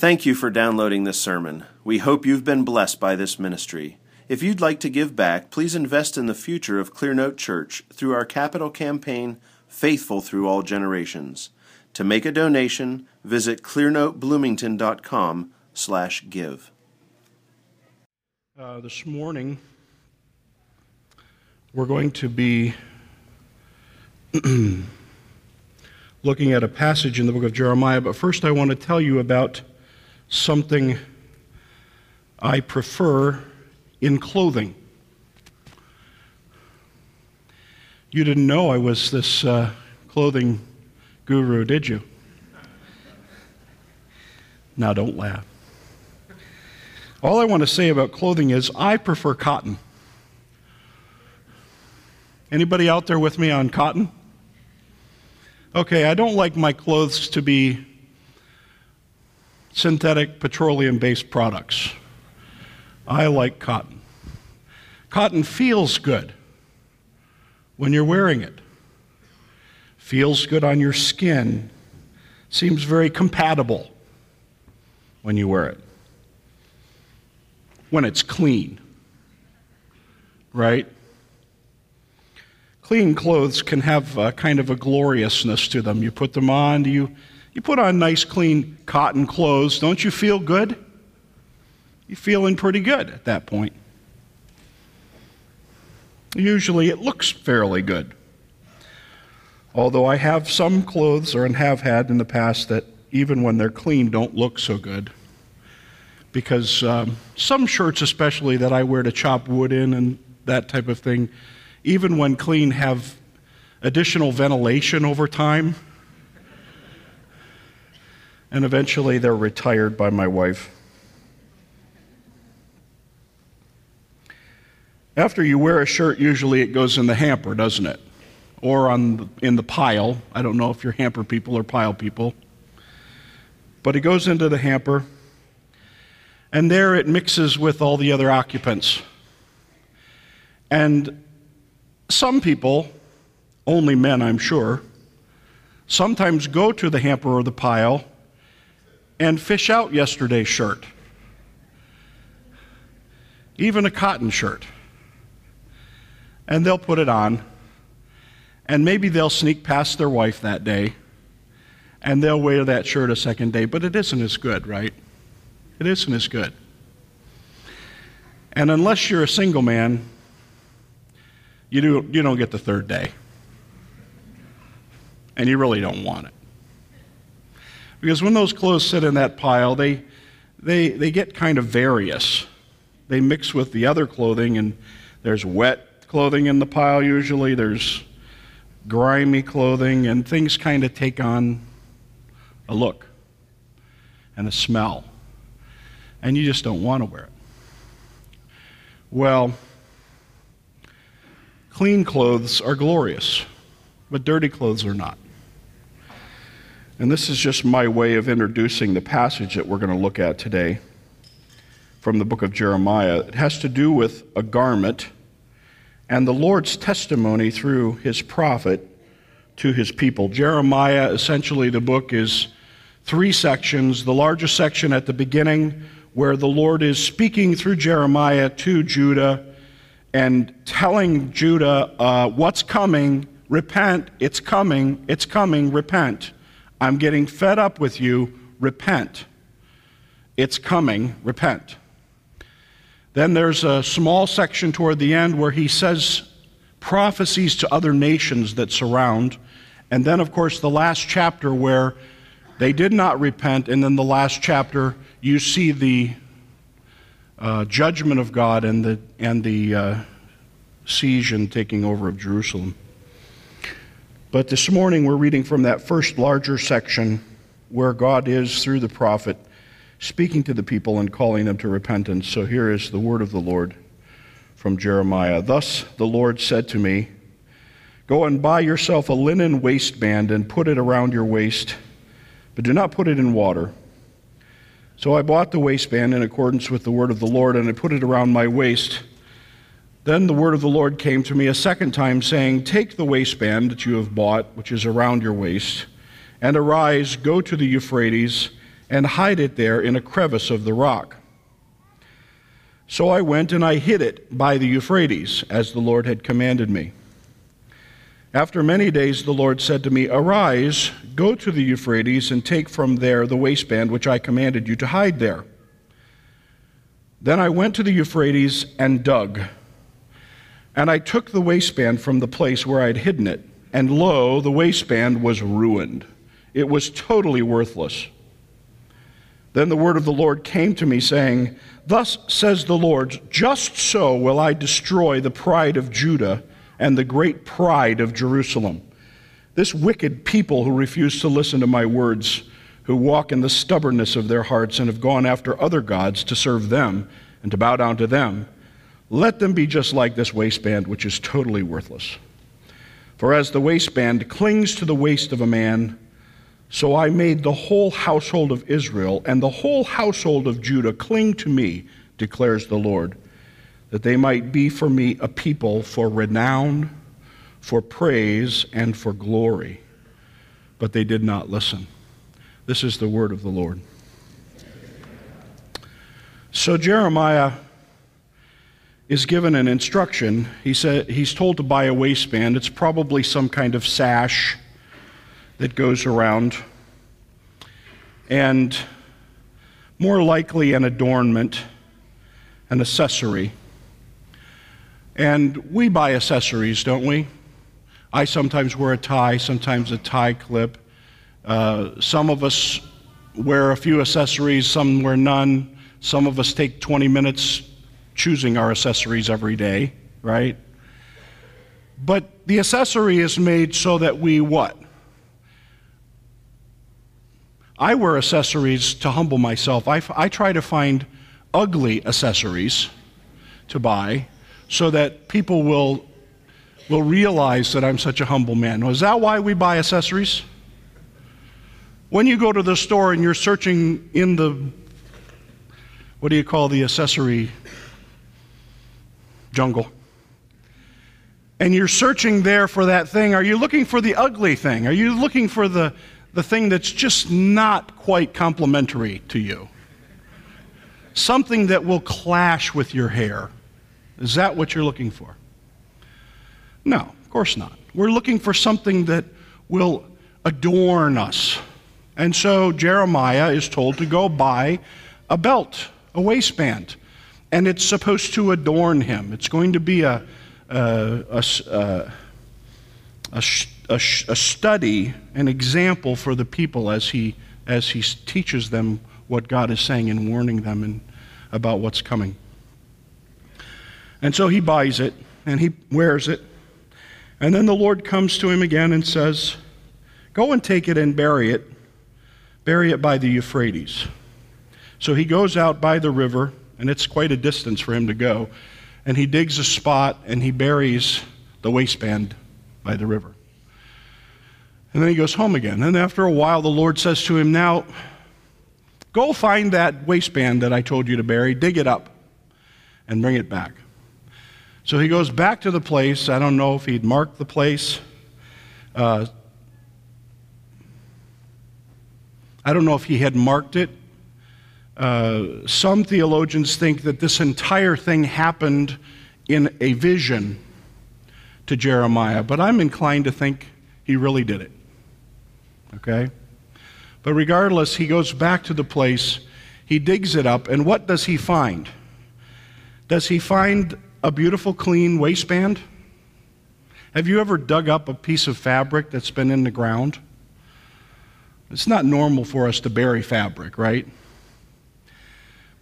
Thank you for downloading this sermon. We hope you've been blessed by this ministry. If you'd like to give back, please invest in the future of Clearnote Church through our capital campaign, Faithful Through All Generations. To make a donation, visit clearnotebloomington.com/give. This morning, we're going to be looking at a passage in the book of Jeremiah, but first I want to tell you about something I prefer in clothing. You didn't know I was this clothing guru, did you? Now don't laugh. All I want to say about clothing is I prefer cotton. Anybody out there with me on cotton? Okay, I don't like my clothes to be synthetic petroleum-based products. I like cotton. Cotton feels good when you're wearing it. Feels good on your skin. Seems very compatible when you wear it. When it's clean, right? Clean clothes can have a kind of a gloriousness to them. You put them on, you put on nice, clean cotton clothes. Don't you feel good? You're feeling pretty good at that point. Usually it looks fairly good. Although I have some clothes, or have had in the past, that even when they're clean don't look so good. Because some shirts especially that I wear to chop wood in and that type of thing, even when clean, have additional ventilation over time. And eventually they're retired by my wife. After you wear a shirt, usually it goes in the hamper, doesn't it? Or in the pile. I don't know if you're hamper people or pile people. But it goes into the hamper. And there it mixes with all the other occupants. And some people, only men I'm sure, sometimes go to the hamper or the pile and fish out yesterday's shirt. Even a cotton shirt. And they'll put it on. And maybe they'll sneak past their wife that day. And they'll wear that shirt a second day. But it isn't as good, right? It isn't as good. And unless you're a single man, you don't get the third day. And you really don't want it. Because when those clothes sit in that pile, they get kind of various. They mix with the other clothing, and there's wet clothing in the pile usually, there's grimy clothing, and things kind of take on a look and a smell. And you just don't want to wear it. Well, clean clothes are glorious, but dirty clothes are not. And this is just my way of introducing the passage that we're going to look at today from the book of Jeremiah. It has to do with a garment and the Lord's testimony through his prophet to his people. Jeremiah, essentially the book is three sections. The largest section at the beginning, where the Lord is speaking through Jeremiah to Judah and telling Judah what's coming, repent, it's coming, repent. I'm getting fed up with you, repent. It's coming, repent. Then there's a small section toward the end where he says prophecies to other nations that surround. And then, of course, the last chapter where they did not repent, and then the last chapter you see the judgment of God and the siege and taking over of Jerusalem. But this morning we're reading from that first larger section where God is, through the prophet, speaking to the people and calling them to repentance. So here is the word of the Lord from Jeremiah. Thus the Lord said to me, "Go and buy yourself a linen waistband and put it around your waist, but do not put it in water." So I bought the waistband in accordance with the word of the Lord, and I put it around my waist. Then the word of the Lord came to me a second time, saying, "Take the waistband that you have bought, which is around your waist, and arise, go to the Euphrates, and hide it there in a crevice of the rock. So I went and I hid it by the Euphrates, as the Lord had commanded me. After many days the Lord said to me, Arise, go to the Euphrates, and take from there the waistband which I commanded you to hide there. Then I went to the Euphrates and dug. And I took the waistband from the place where I had hidden it, and lo, the waistband was ruined. It was totally worthless. Then the word of the Lord came to me, saying, Thus says the Lord, just so will I destroy the pride of Judah and the great pride of Jerusalem. This wicked people who refuse to listen to my words, who walk in the stubbornness of their hearts and have gone after other gods to serve them and to bow down to them, let them be just like this waistband, which is totally worthless. For as the waistband clings to the waist of a man, so I made the whole household of Israel and the whole household of Judah cling to me, declares the Lord, that they might be for me a people for renown, for praise, and for glory. But they did not listen. This is the word of the Lord. So Jeremiah is given an instruction. He's told to buy a waistband. It's probably some kind of sash that goes around, and more likely an adornment, an accessory. And we buy accessories, don't we? I sometimes wear a tie, sometimes a tie clip. Some of us wear a few accessories, some wear none. Some of us take 20 minutes choosing our accessories every day, right? But the accessory is made so that we what? I wear accessories to humble myself. I try to find ugly accessories to buy so that people will realize that I'm such a humble man. Now, is that why we buy accessories? When you go to the store and you're searching in the, what do you call the accessory jungle, and you're searching there for that thing, are you looking for the ugly thing? Are you looking for the thing that's just not quite complimentary to you? Something that will clash with your hair. Is that what you're looking for? No, of course not. We're looking for something that will adorn us. And so Jeremiah is told to go buy a belt, a waistband, and it's supposed to adorn him. It's going to be a study, an example for the people as he teaches them what God is saying and warning them about what's coming. And so he buys it, and he wears it. And then the Lord comes to him again and says, Go and take it and bury it by the Euphrates. So he goes out by the river, and it's quite a distance for him to go, and he digs a spot, and he buries the waistband by the river. And then he goes home again. And after a while, the Lord says to him, Now, go find that waistband that I told you to bury, dig it up, and bring it back. So he goes back to the place. I don't know if he'd marked the place. I don't know if he had marked it. Some theologians think that this entire thing happened in a vision to Jeremiah, but I'm inclined to think he really did it, okay? But regardless, he goes back to the place, he digs it up, and what does he find? Does he find a beautiful, clean waistband? Have you ever dug up a piece of fabric that's been in the ground? It's not normal for us to bury fabric, right?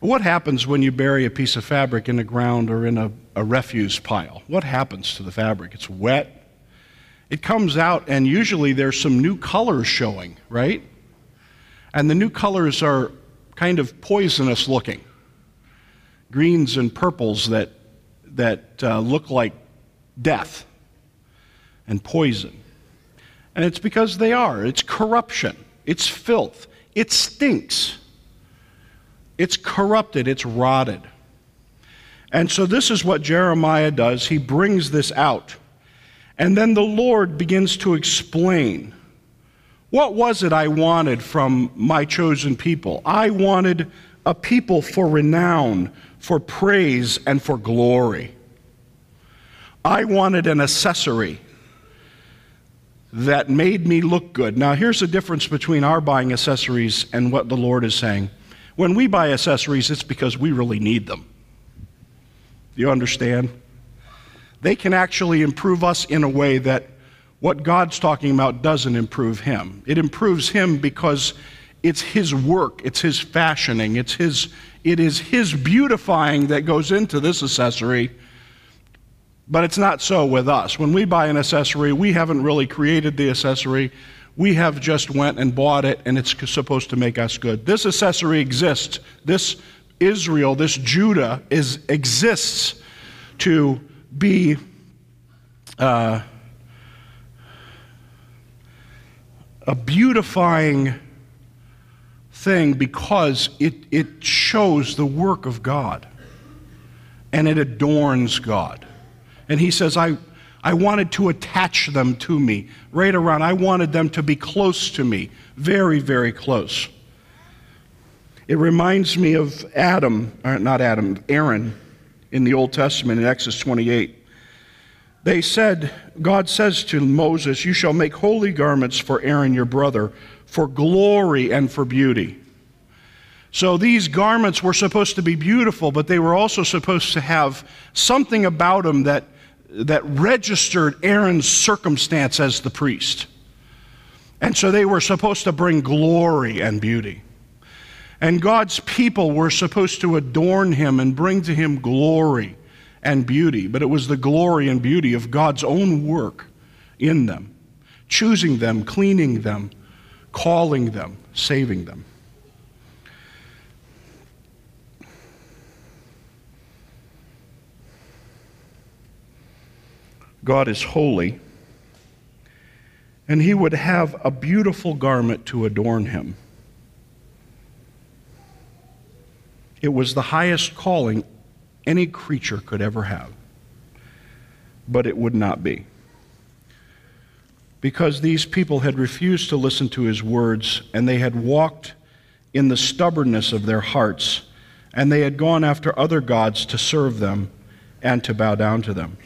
But what happens when you bury a piece of fabric in the ground or in a refuse pile? What happens to the fabric? It's wet. It comes out, and usually there's some new colors showing, right? And the new colors are kind of poisonous looking. Greens and purples that look like death and poison. And it's because they are. It's corruption. It's filth. It stinks. It's corrupted. It's rotted. And so this is what Jeremiah does. He brings this out. And then the Lord begins to explain What was it I wanted from my chosen people? I wanted a people for renown, for praise, and for glory. I wanted an accessory that made me look good. Now, here's the difference between our buying accessories and what the Lord is saying. When we buy accessories, it's because we really need them. Do you understand? They can actually improve us in a way that what God's talking about doesn't improve him. It improves him because it's his work, it's his fashioning, it is his beautifying that goes into this accessory. But it's not so with us. When we buy an accessory, we haven't really created the accessory. We have just went and bought it, and it's supposed to make us good. This accessory exists. This Israel, this Judah exists to be a beautifying thing because it shows the work of God, and it adorns God. And he says, I wanted to attach them to me, right around. I wanted them to be close to me, very, very close. It reminds me of Aaron in the Old Testament in Exodus 28. They said, God says to Moses, "You shall make holy garments for Aaron your brother, for glory and for beauty." So these garments were supposed to be beautiful, but they were also supposed to have something about them that registered Aaron's circumstance as the priest. And so they were supposed to bring glory and beauty. And God's people were supposed to adorn him and bring to him glory and beauty. But it was the glory and beauty of God's own work in them, choosing them, cleaning them, calling them, saving them. God is holy, and he would have a beautiful garment to adorn him. It was the highest calling any creature could ever have, but it would not be, because these people had refused to listen to his words, and they had walked in the stubbornness of their hearts, and they had gone after other gods to serve them and to bow down to them.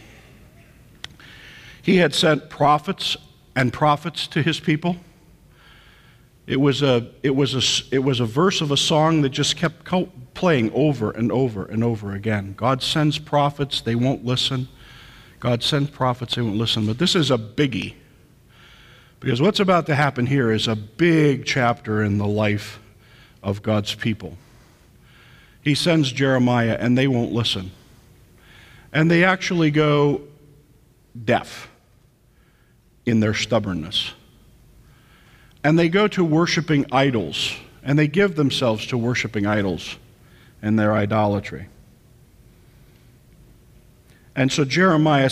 He had sent prophets and prophets to his people. It was a verse of a song that just kept playing over and over and over again. God sends prophets, they won't listen. God sends prophets, they won't listen. But this is a biggie, because what's about to happen here is a big chapter in the life of God's people. He sends Jeremiah, and they won't listen. And they actually go deaf in their stubbornness. And they go to worshiping idols, and they give themselves to worshiping idols and their idolatry. And so Jeremiah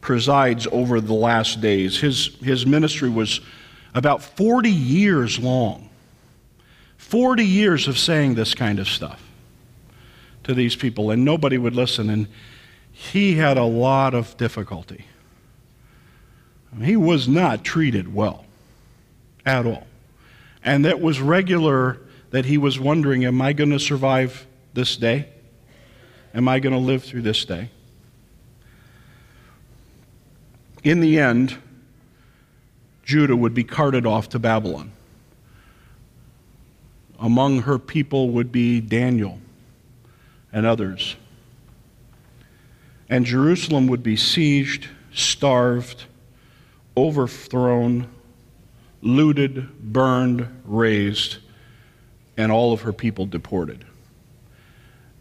presides over the last days. His ministry was about 40 years long. 40 years of saying this kind of stuff to these people, and nobody would listen. And he had a lot of difficulty. He was not treated well at all. And that was regular, that he was wondering, am I going to survive this day? Am I going to live through this day? In the end, Judah would be carted off to Babylon. Among her people would be Daniel and others. And Jerusalem would be sieged, starved, overthrown, looted, burned, razed, and all of her people deported.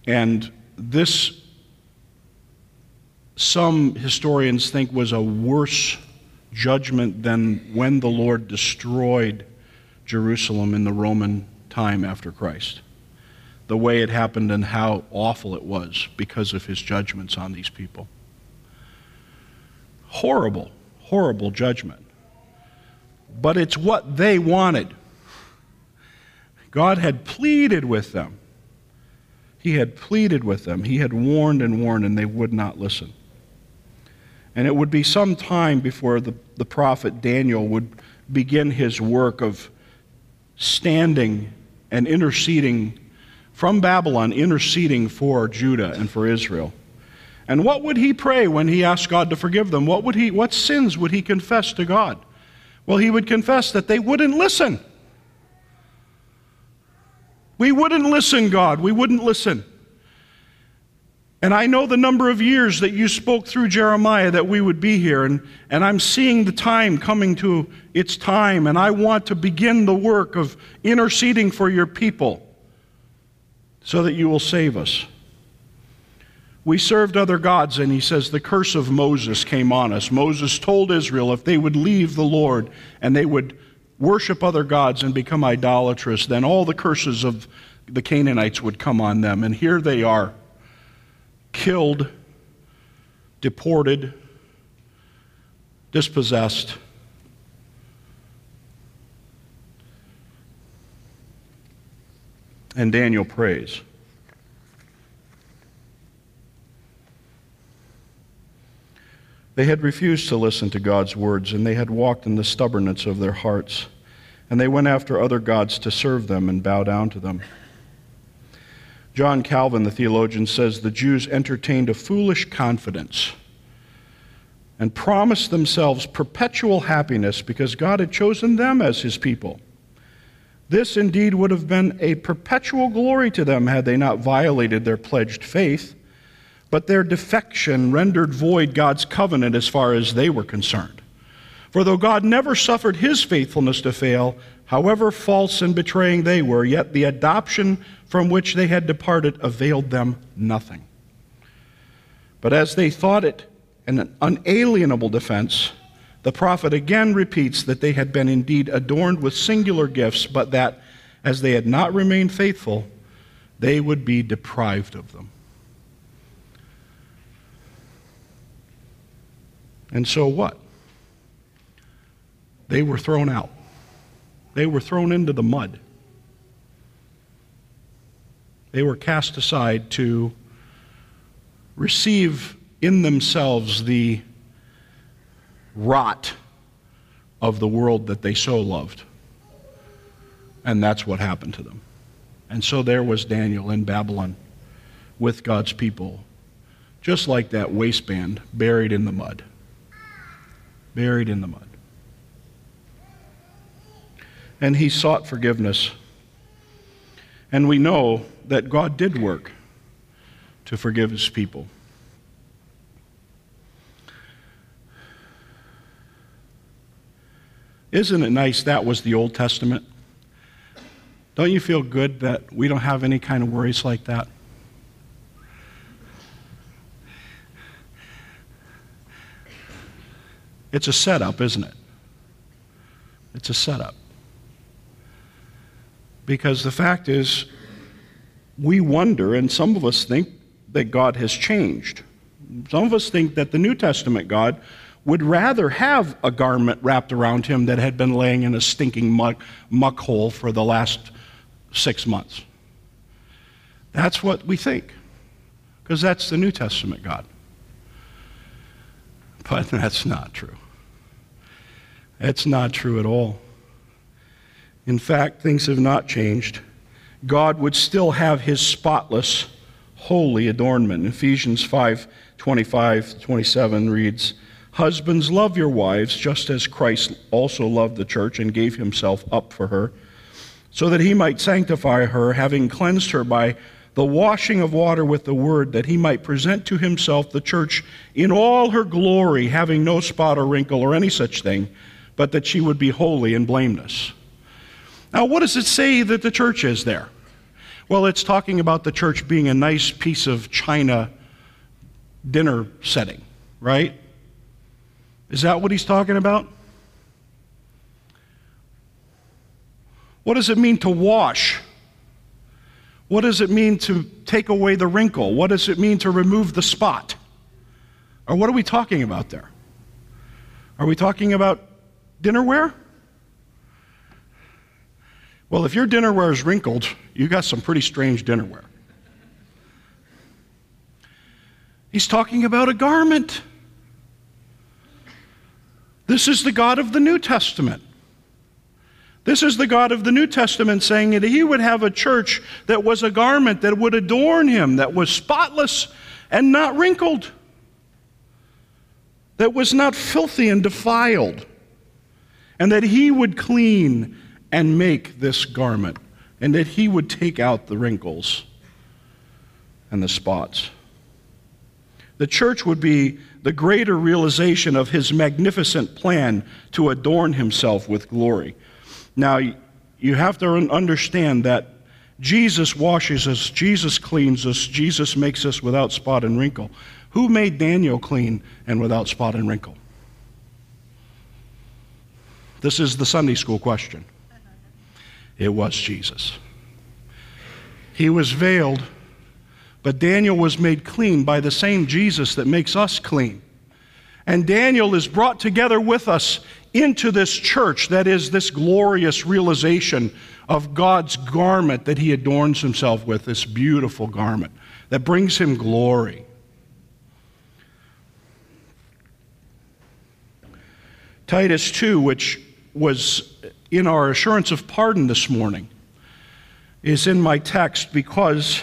And this, some historians think, was a worse judgment than when the Lord destroyed Jerusalem in the Roman time after Christ. The way it happened and how awful it was because of his judgments on these people. Horrible, horrible judgment. But it's what they wanted. God had pleaded with them. He had pleaded with them. He had warned, and they would not listen. And it would be some time before the prophet Daniel would begin his work of standing and interceding from Babylon, interceding for Judah and for Israel. And what would he pray when he asked God to forgive them? What sins would he confess to God? Well, he would confess that they wouldn't listen. We wouldn't listen, God. We wouldn't listen. And I know the number of years that you spoke through Jeremiah that we would be here, and I'm seeing the time coming to its time, and I want to begin the work of interceding for your people so that you will save us. We served other gods, and he says the curse of Moses came on us. Moses told Israel if they would leave the Lord and they would worship other gods and become idolatrous, then all the curses of the Canaanites would come on them, and here they are. Killed, deported, dispossessed. And Daniel prays. They had refused to listen to God's words, and they had walked in the stubbornness of their hearts, and they went after other gods to serve them and bow down to them. John Calvin, the theologian, says the Jews entertained a foolish confidence and promised themselves perpetual happiness because God had chosen them as his people. This indeed would have been a perpetual glory to them had they not violated their pledged faith, but their defection rendered void God's covenant as far as they were concerned. For though God never suffered his faithfulness to fail, however false and betraying they were, yet the adoption from which they had departed availed them nothing. But as they thought it an unalienable defense, the prophet again repeats that they had been indeed adorned with singular gifts, but that as they had not remained faithful, they would be deprived of them. And so what? They were thrown out. They were thrown into the mud. They were cast aside to receive in themselves the rot of the world that they so loved. And that's what happened to them. And so there was Daniel in Babylon with God's people, just like that waistband, buried in the mud. Buried in the mud. And he sought forgiveness. And we know that God did work to forgive his people. Isn't it nice that was the Old Testament? Don't you feel good that we don't have any kind of worries like that? It's a setup, isn't it? It's a setup. Because the fact is, we wonder, and some of us think that God has changed. Some of us think that the New Testament God would rather have a garment wrapped around him that had been laying in a stinking muck hole for the last 6 months. That's what we think, because that's the New Testament God. But that's not true. That's not true at all. In fact, things have not changed. God would still have his spotless, holy adornment. Ephesians 5:25-27 reads, "Husbands, love your wives, just as Christ also loved the church and gave himself up for her, so that he might sanctify her, having cleansed her by the washing of water with the word, that he might present to himself the church in all her glory, having no spot or wrinkle or any such thing, but that she would be holy and blameless." Now, what does it say that the church is there? Well, it's talking about the church being a nice piece of china dinner setting, right? Is that what he's talking about? What does it mean to wash? What does it mean to take away the wrinkle? What does it mean to remove the spot? Or what are we talking about there? Are we talking about dinnerware? Well, if your dinnerware is wrinkled, you got some pretty strange dinnerware. He's talking about a garment. This is the God of the New Testament. This is the God of the New Testament saying that he would have a church that was a garment that would adorn him, that was spotless and not wrinkled, that was not filthy and defiled, and that he would clean and make this garment, and that he would take out the wrinkles and the spots. The church would be the greater realization of his magnificent plan to adorn himself with glory. Now, you have to understand that Jesus washes us, Jesus cleans us, Jesus makes us without spot and wrinkle. Who made Daniel clean and without spot and wrinkle? This is the Sunday school question. It was Jesus. He was veiled, but Daniel was made clean by the same Jesus that makes us clean. And Daniel is brought together with us into this church that is this glorious realization of God's garment that he adorns himself with, this beautiful garment that brings him glory. Titus 2, which was in our assurance of pardon this morning, is in my text because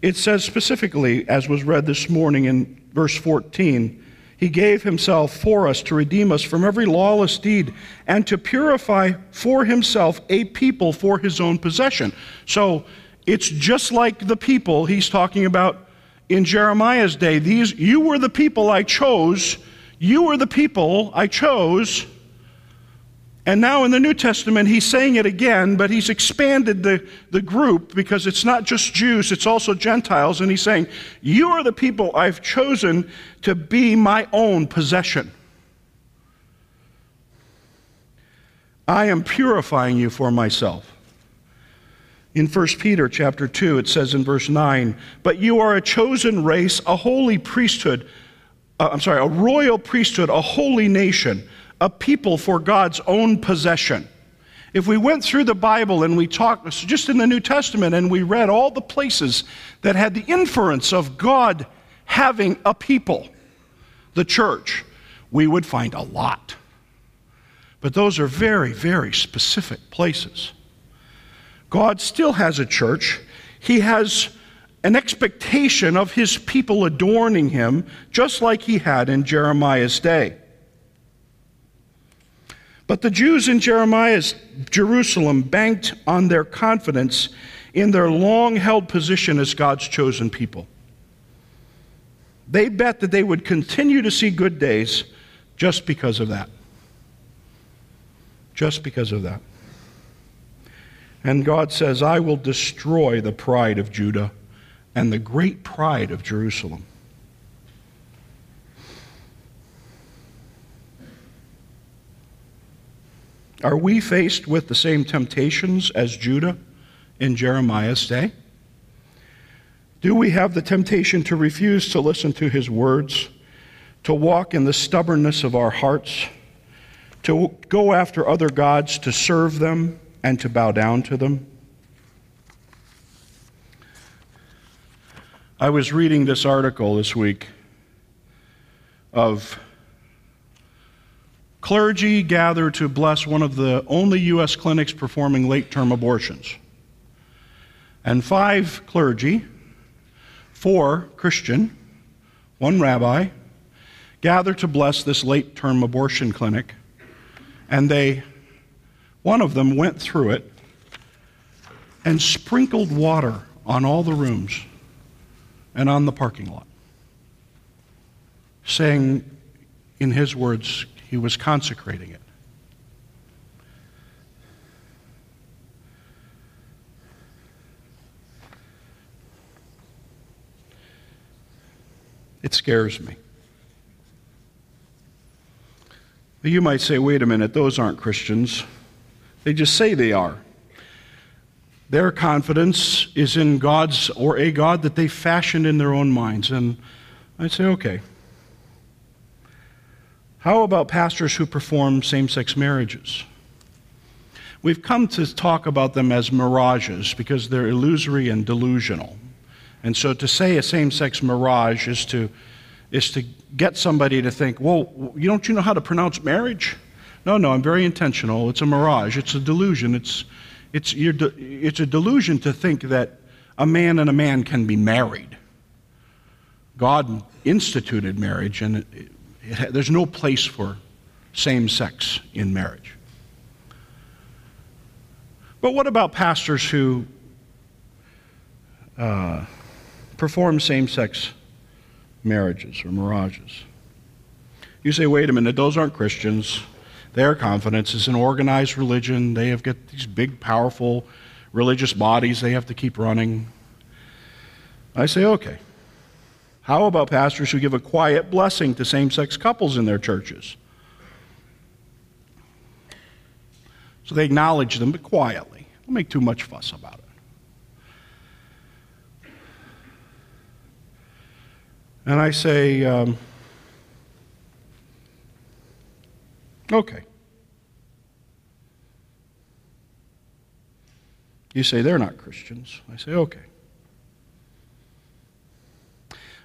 it says specifically, as was read this morning in verse 14, he gave himself for us to redeem us from every lawless deed and to purify for himself a people for his own possession. So it's just like the people he's talking about in Jeremiah's day. You were the people I chose. You were the people I chose. And now in the New Testament, he's saying it again, but he's expanded the group because it's not just Jews, it's also Gentiles. And he's saying, you are the people I've chosen to be my own possession. I am purifying you for myself. In 1 Peter chapter 2, it says in verse 9, but you are a chosen race, a holy priesthood, a royal priesthood, a holy nation, a people for God's own possession. If we went through the Bible and we talked just in the New Testament and we read all the places that had the inference of God having a people, the church, we would find a lot. But those are very, very specific places. God still has a church. He has an expectation of his people adorning him, just like he had in Jeremiah's day. But the Jews in Jeremiah's Jerusalem banked on their confidence in their long-held position as God's chosen people. They bet that they would continue to see good days just because of that. Just because of that. And God says, I will destroy the pride of Judah and the great pride of Jerusalem. Are we faced with the same temptations as Judah in Jeremiah's day? Do we have the temptation to refuse to listen to his words, to walk in the stubbornness of our hearts, to go after other gods, to serve them, and to bow down to them? I was reading this article this week of clergy gather to bless one of the only U.S. clinics performing late-term abortions. And 5 clergy, 4 Christian, 1 rabbi, gather to bless this late-term abortion clinic. And one of them went through it and sprinkled water on all the rooms and on the parking lot, saying, in his words, he was consecrating it. It scares me. You might say, wait a minute, those aren't Christians. They just say they are. Their confidence is in God's or a God that they fashioned in their own minds. And I'd say, okay. How about pastors who perform same-sex marriages? We've come to talk about them as mirages because they're illusory and delusional. And so to say a same-sex mirage is to get somebody to think, well, don't you know how to pronounce marriage? No, I'm very intentional. It's a mirage. It's a delusion. It's a delusion to think that a man and a man can be married. God instituted marriage, and there's no place for same sex in marriage. But what about pastors who perform same-sex marriages or mirages? You say, wait a minute, those aren't Christians. Their confidence is an organized religion. They have got these big, powerful religious bodies they have to keep running. I say, okay. How about pastors who give a quiet blessing to same-sex couples in their churches? So they acknowledge them, but quietly. Don't make too much fuss about it. And I say, okay. You say, they're not Christians. I say, okay.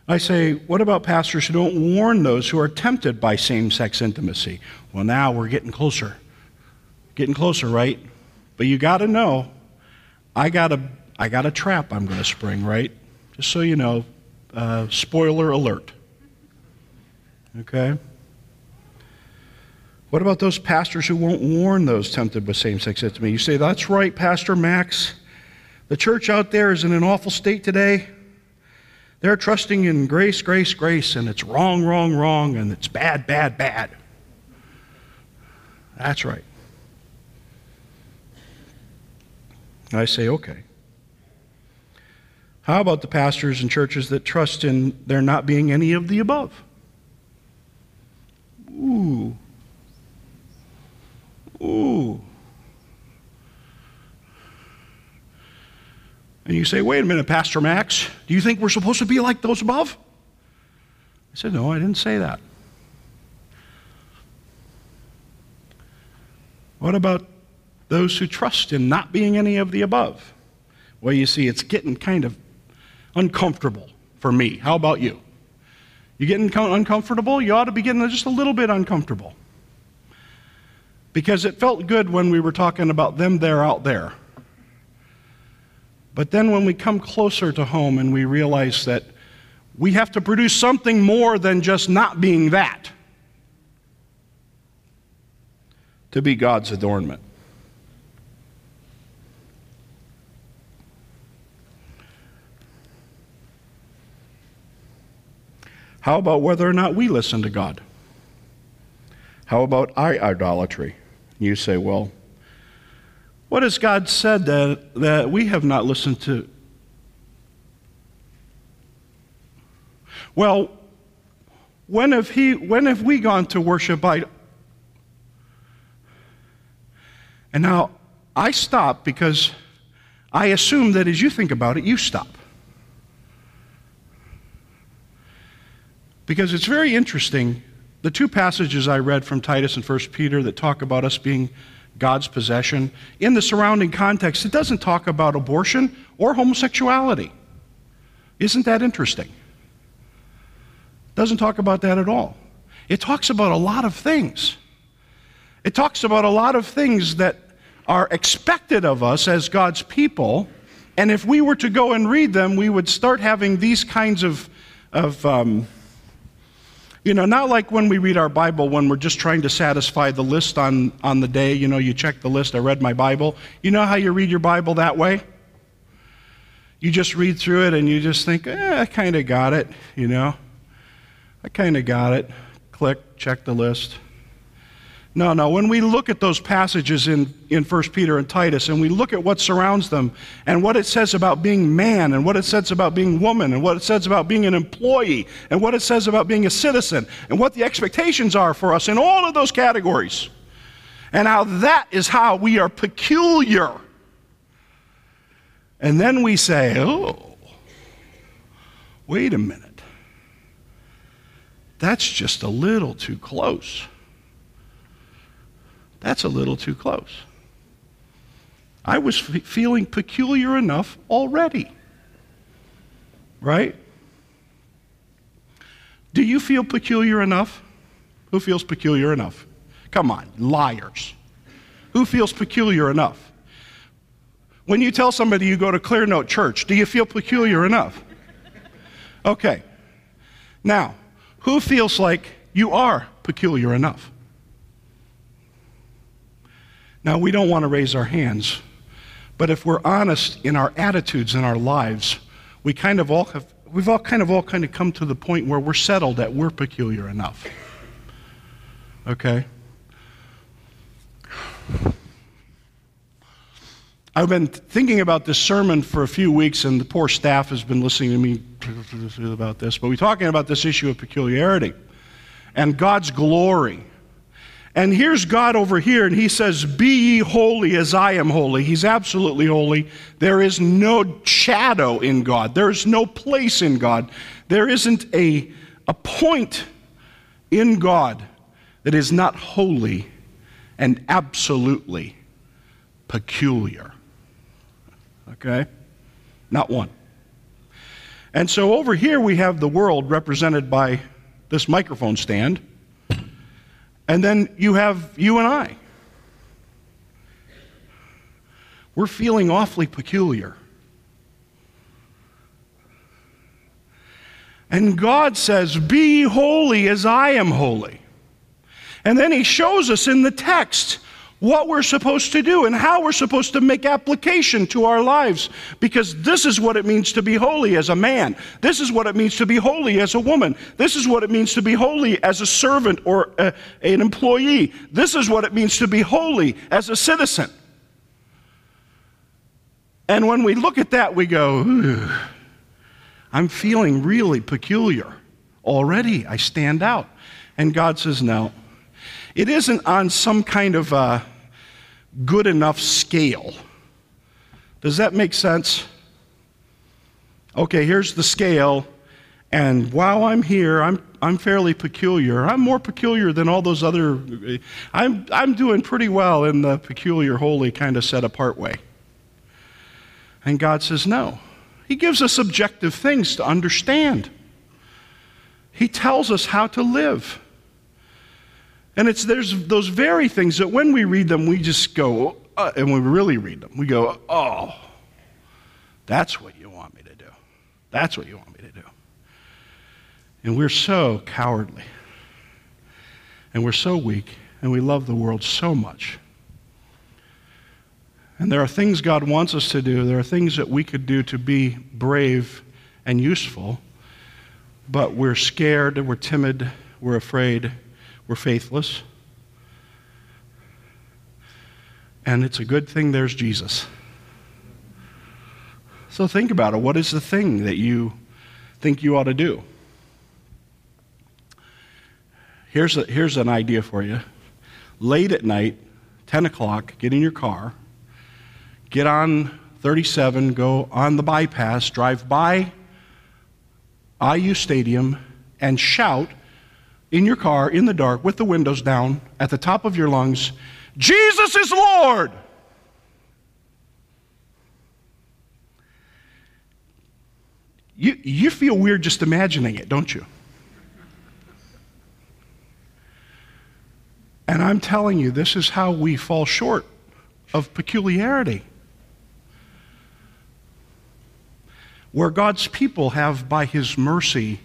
I say, what about pastors who don't warn those who are tempted by same-sex intimacy? Well, now we're getting closer. Getting closer, right? But you got to know, I got a trap I'm going to spring, right? Just so you know, spoiler alert. Okay? What about those pastors who won't warn those tempted with same-sex intimacy? You say, that's right, Pastor Max. The church out there is in an awful state today. They're trusting in grace, grace, grace, and it's wrong, wrong, wrong, and it's bad, bad, bad. That's right. I say, okay. How about the pastors and churches that trust in there not being any of the above? Ooh. Ooh. And you say, wait a minute, Pastor Max, do you think we're supposed to be like those above? I said, no, I didn't say that. What about those who trust in not being any of the above? Well, you see, it's getting kind of uncomfortable for me. How about you? You getting uncomfortable? You ought to be getting just a little bit uncomfortable. Because it felt good when we were talking about them there out there. But then when we come closer to home and we realize that we have to produce something more than just not being that to be God's adornment. How about whether or not we listen to God? How about idolatry? You say, well, what has God said that we have not listened to? Well, when have we gone to worship idol? And now I stop because I assume that as you think about it, you stop. Because it's very interesting, the two passages I read from Titus and 1 Peter that talk about us being God's possession, in the surrounding context, it doesn't talk about abortion or homosexuality. Isn't that interesting? It doesn't talk about that at all. It talks about a lot of things. It talks about a lot of things that are expected of us as God's people, and if we were to go and read them, we would start having these kinds of you know, not like when we read our Bible when we're just trying to satisfy the list on the day. You know, you check the list, I read my Bible. You know how you read your Bible that way? You just read through it and you just think, I kind of got it, you know. I kind of got it. Click, check the list. No, when we look at those passages in 1 Peter and Titus and we look at what surrounds them and what it says about being man and what it says about being woman and what it says about being an employee and what it says about being a citizen and what the expectations are for us in all of those categories and how that is how we are peculiar. And then we say, oh, wait a minute. That's just a little too close. That's a little too close. I was feeling peculiar enough already, right? Do you feel peculiar enough? Who feels peculiar enough? Come on, liars. Who feels peculiar enough? When you tell somebody you go to Clearnote Church, do you feel peculiar enough? Okay. Now, who feels like you are peculiar enough? Now, we don't want to raise our hands, but if we're honest in our attitudes and our lives, we kind of all have, we've all kind of come to the point where we're settled that we're peculiar enough. Okay? I've been thinking about this sermon for a few weeks, and the poor staff has been listening to me about this, but we're talking about this issue of peculiarity and God's glory. And here's God over here, and he says, "Be ye holy as I am holy." He's absolutely holy. There is no shadow in God. There is no place in God. There isn't a point in God that is not holy and absolutely peculiar. Okay? Not one. And so over here we have the world represented by this microphone stand. And then you have you and I. We're feeling awfully peculiar. And God says, "Be holy as I am holy." And then he shows us in the text what we're supposed to do and how we're supposed to make application to our lives, because this is what it means to be holy as a man. This is what it means to be holy as a woman. This is what it means to be holy as a servant or an employee. This is what it means to be holy as a citizen. And when we look at that, we go, "Ooh, I'm feeling really peculiar already. I stand out." And God says, "No." It isn't on some kind of a good enough scale. Does that make sense? Okay, here's the scale, and while I'm here, I'm fairly peculiar. I'm more peculiar than all those other. I'm doing pretty well in the peculiar, holy, kind of set-apart way. And God says no. He gives us objective things to understand. He tells us how to live. And there's those very things that when we read them, we just go, and we really read them, we go, "Oh, that's what you want me to do. That's what you want me to do." And we're so cowardly. And we're so weak. And we love the world so much. And there are things God wants us to do. There are things that we could do to be brave and useful. But we're scared. We're timid. We're afraid. We're faithless. And it's a good thing there's Jesus. So think about it. What is the thing that you think you ought to do? Here's an idea for you. Late at night, 10 o'clock, get in your car, get on 37, go on the bypass, drive by IU Stadium, and shout, in your car, in the dark, with the windows down, at the top of your lungs, "Jesus is Lord!" You feel weird just imagining it, don't you? And I'm telling you, this is how we fall short of peculiarity. Where God's people have, by His mercy,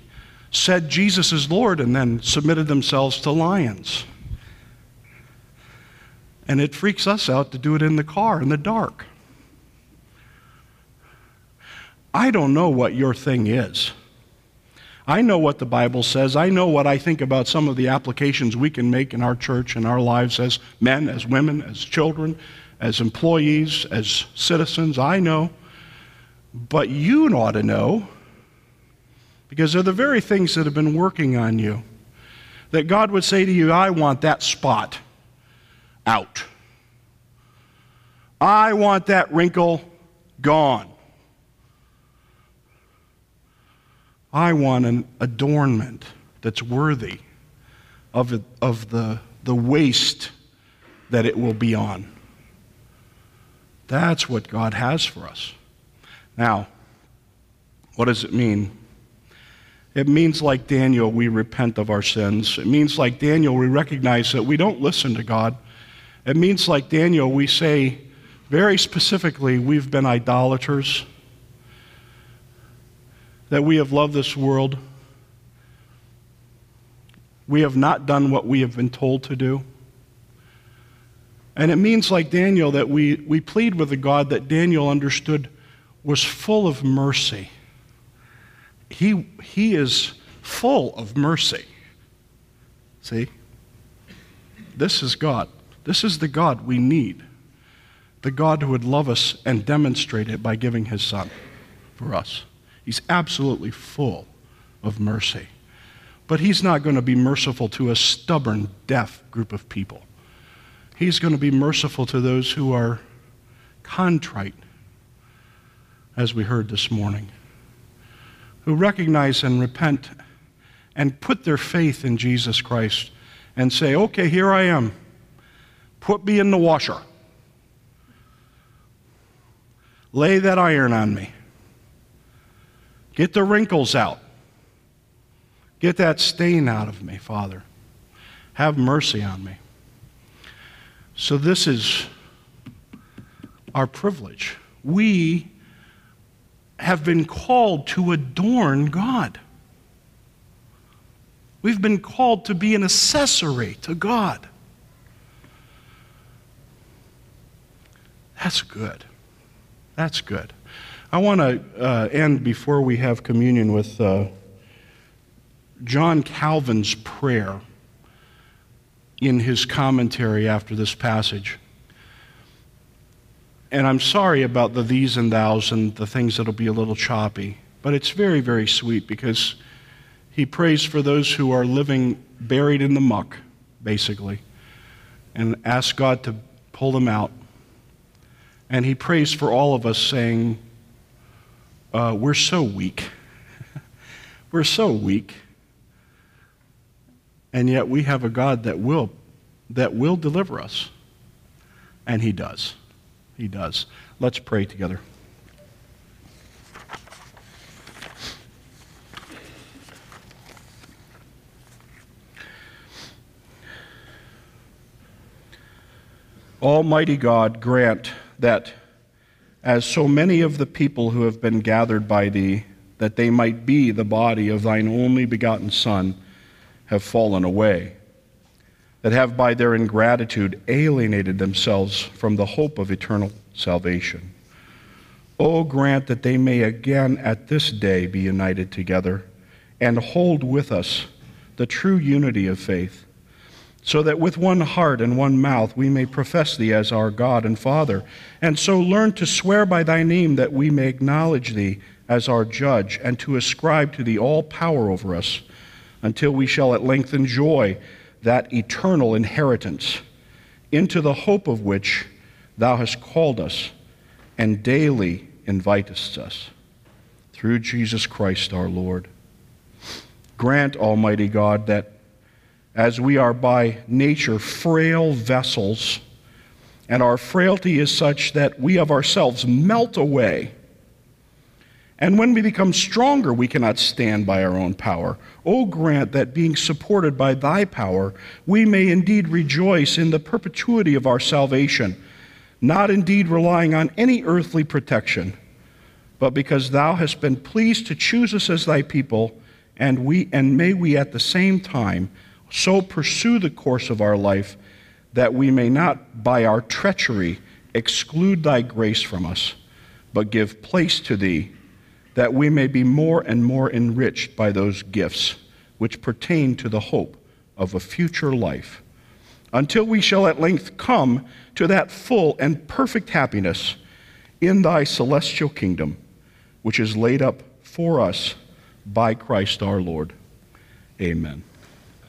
said Jesus is Lord and then submitted themselves to lions. And it freaks us out to do it in the car, in the dark. I don't know what your thing is. I know what the Bible says. I know what I think about some of the applications we can make in our church and our lives as men, as women, as children, as employees, as citizens. I know. But you ought to know, because they're the very things that have been working on you, that God would say to you, "I want that spot out. I want that wrinkle gone. I want an adornment that's worthy of the waist that it will be on." That's what God has for us. Now, what does it mean It means, like Daniel, we repent of our sins. It means, like Daniel, we recognize that we don't listen to God. It means, like Daniel, we say very specifically we've been idolaters, that we have loved this world. We have not done what we have been told to do. And it means, like Daniel, that we plead with a God that Daniel understood was full of mercy. He is full of mercy. See? This is God. This is the God we need. The God who would love us and demonstrate it by giving his Son for us. He's absolutely full of mercy. But he's not going to be merciful to a stubborn, deaf group of people. He's going to be merciful to those who are contrite, as we heard this morning, who recognize and repent and put their faith in Jesus Christ and say, okay, here I am. Put me in the washer. Lay that iron on me. Get the wrinkles out. Get that stain out of me, Father. Have mercy on me. So this is our privilege. We have been called to adorn God. We've been called to be an accessory to God. That's good. That's good. I want to end before we have communion with John Calvin's prayer in his commentary after this passage. And I'm sorry about the these and thous and the things that'll be a little choppy, but it's very, very sweet because he prays for those who are living buried in the muck, basically, and asks God to pull them out. And he prays for all of us saying, we're so weak. We're so weak. And yet we have a God that will deliver us. And he does. He does. Let's pray together. Almighty God, grant that as so many of the people who have been gathered by thee, that they might be the body of thine only begotten Son, have fallen away, that have by their ingratitude alienated themselves from the hope of eternal salvation. O grant that they may again at this day be united together and hold with us the true unity of faith, so that with one heart and one mouth we may profess thee as our God and Father, and so learn to swear by thy name that we may acknowledge thee as our judge and to ascribe to thee all power over us, until we shall at length enjoy that eternal inheritance, into the hope of which thou hast called us and daily invitest us. Through Jesus Christ our Lord. Grant, Almighty God, that as we are by nature frail vessels, and our frailty is such that we of ourselves melt away, and when we become stronger, we cannot stand by our own power. O grant that being supported by thy power, we may indeed rejoice in the perpetuity of our salvation, not indeed relying on any earthly protection, but because thou hast been pleased to choose us as thy people, and may we at the same time so pursue the course of our life that we may not by our treachery exclude thy grace from us, but give place to thee, that we may be more and more enriched by those gifts which pertain to the hope of a future life, until we shall at length come to that full and perfect happiness in thy celestial kingdom, which is laid up for us by Christ our Lord. Amen.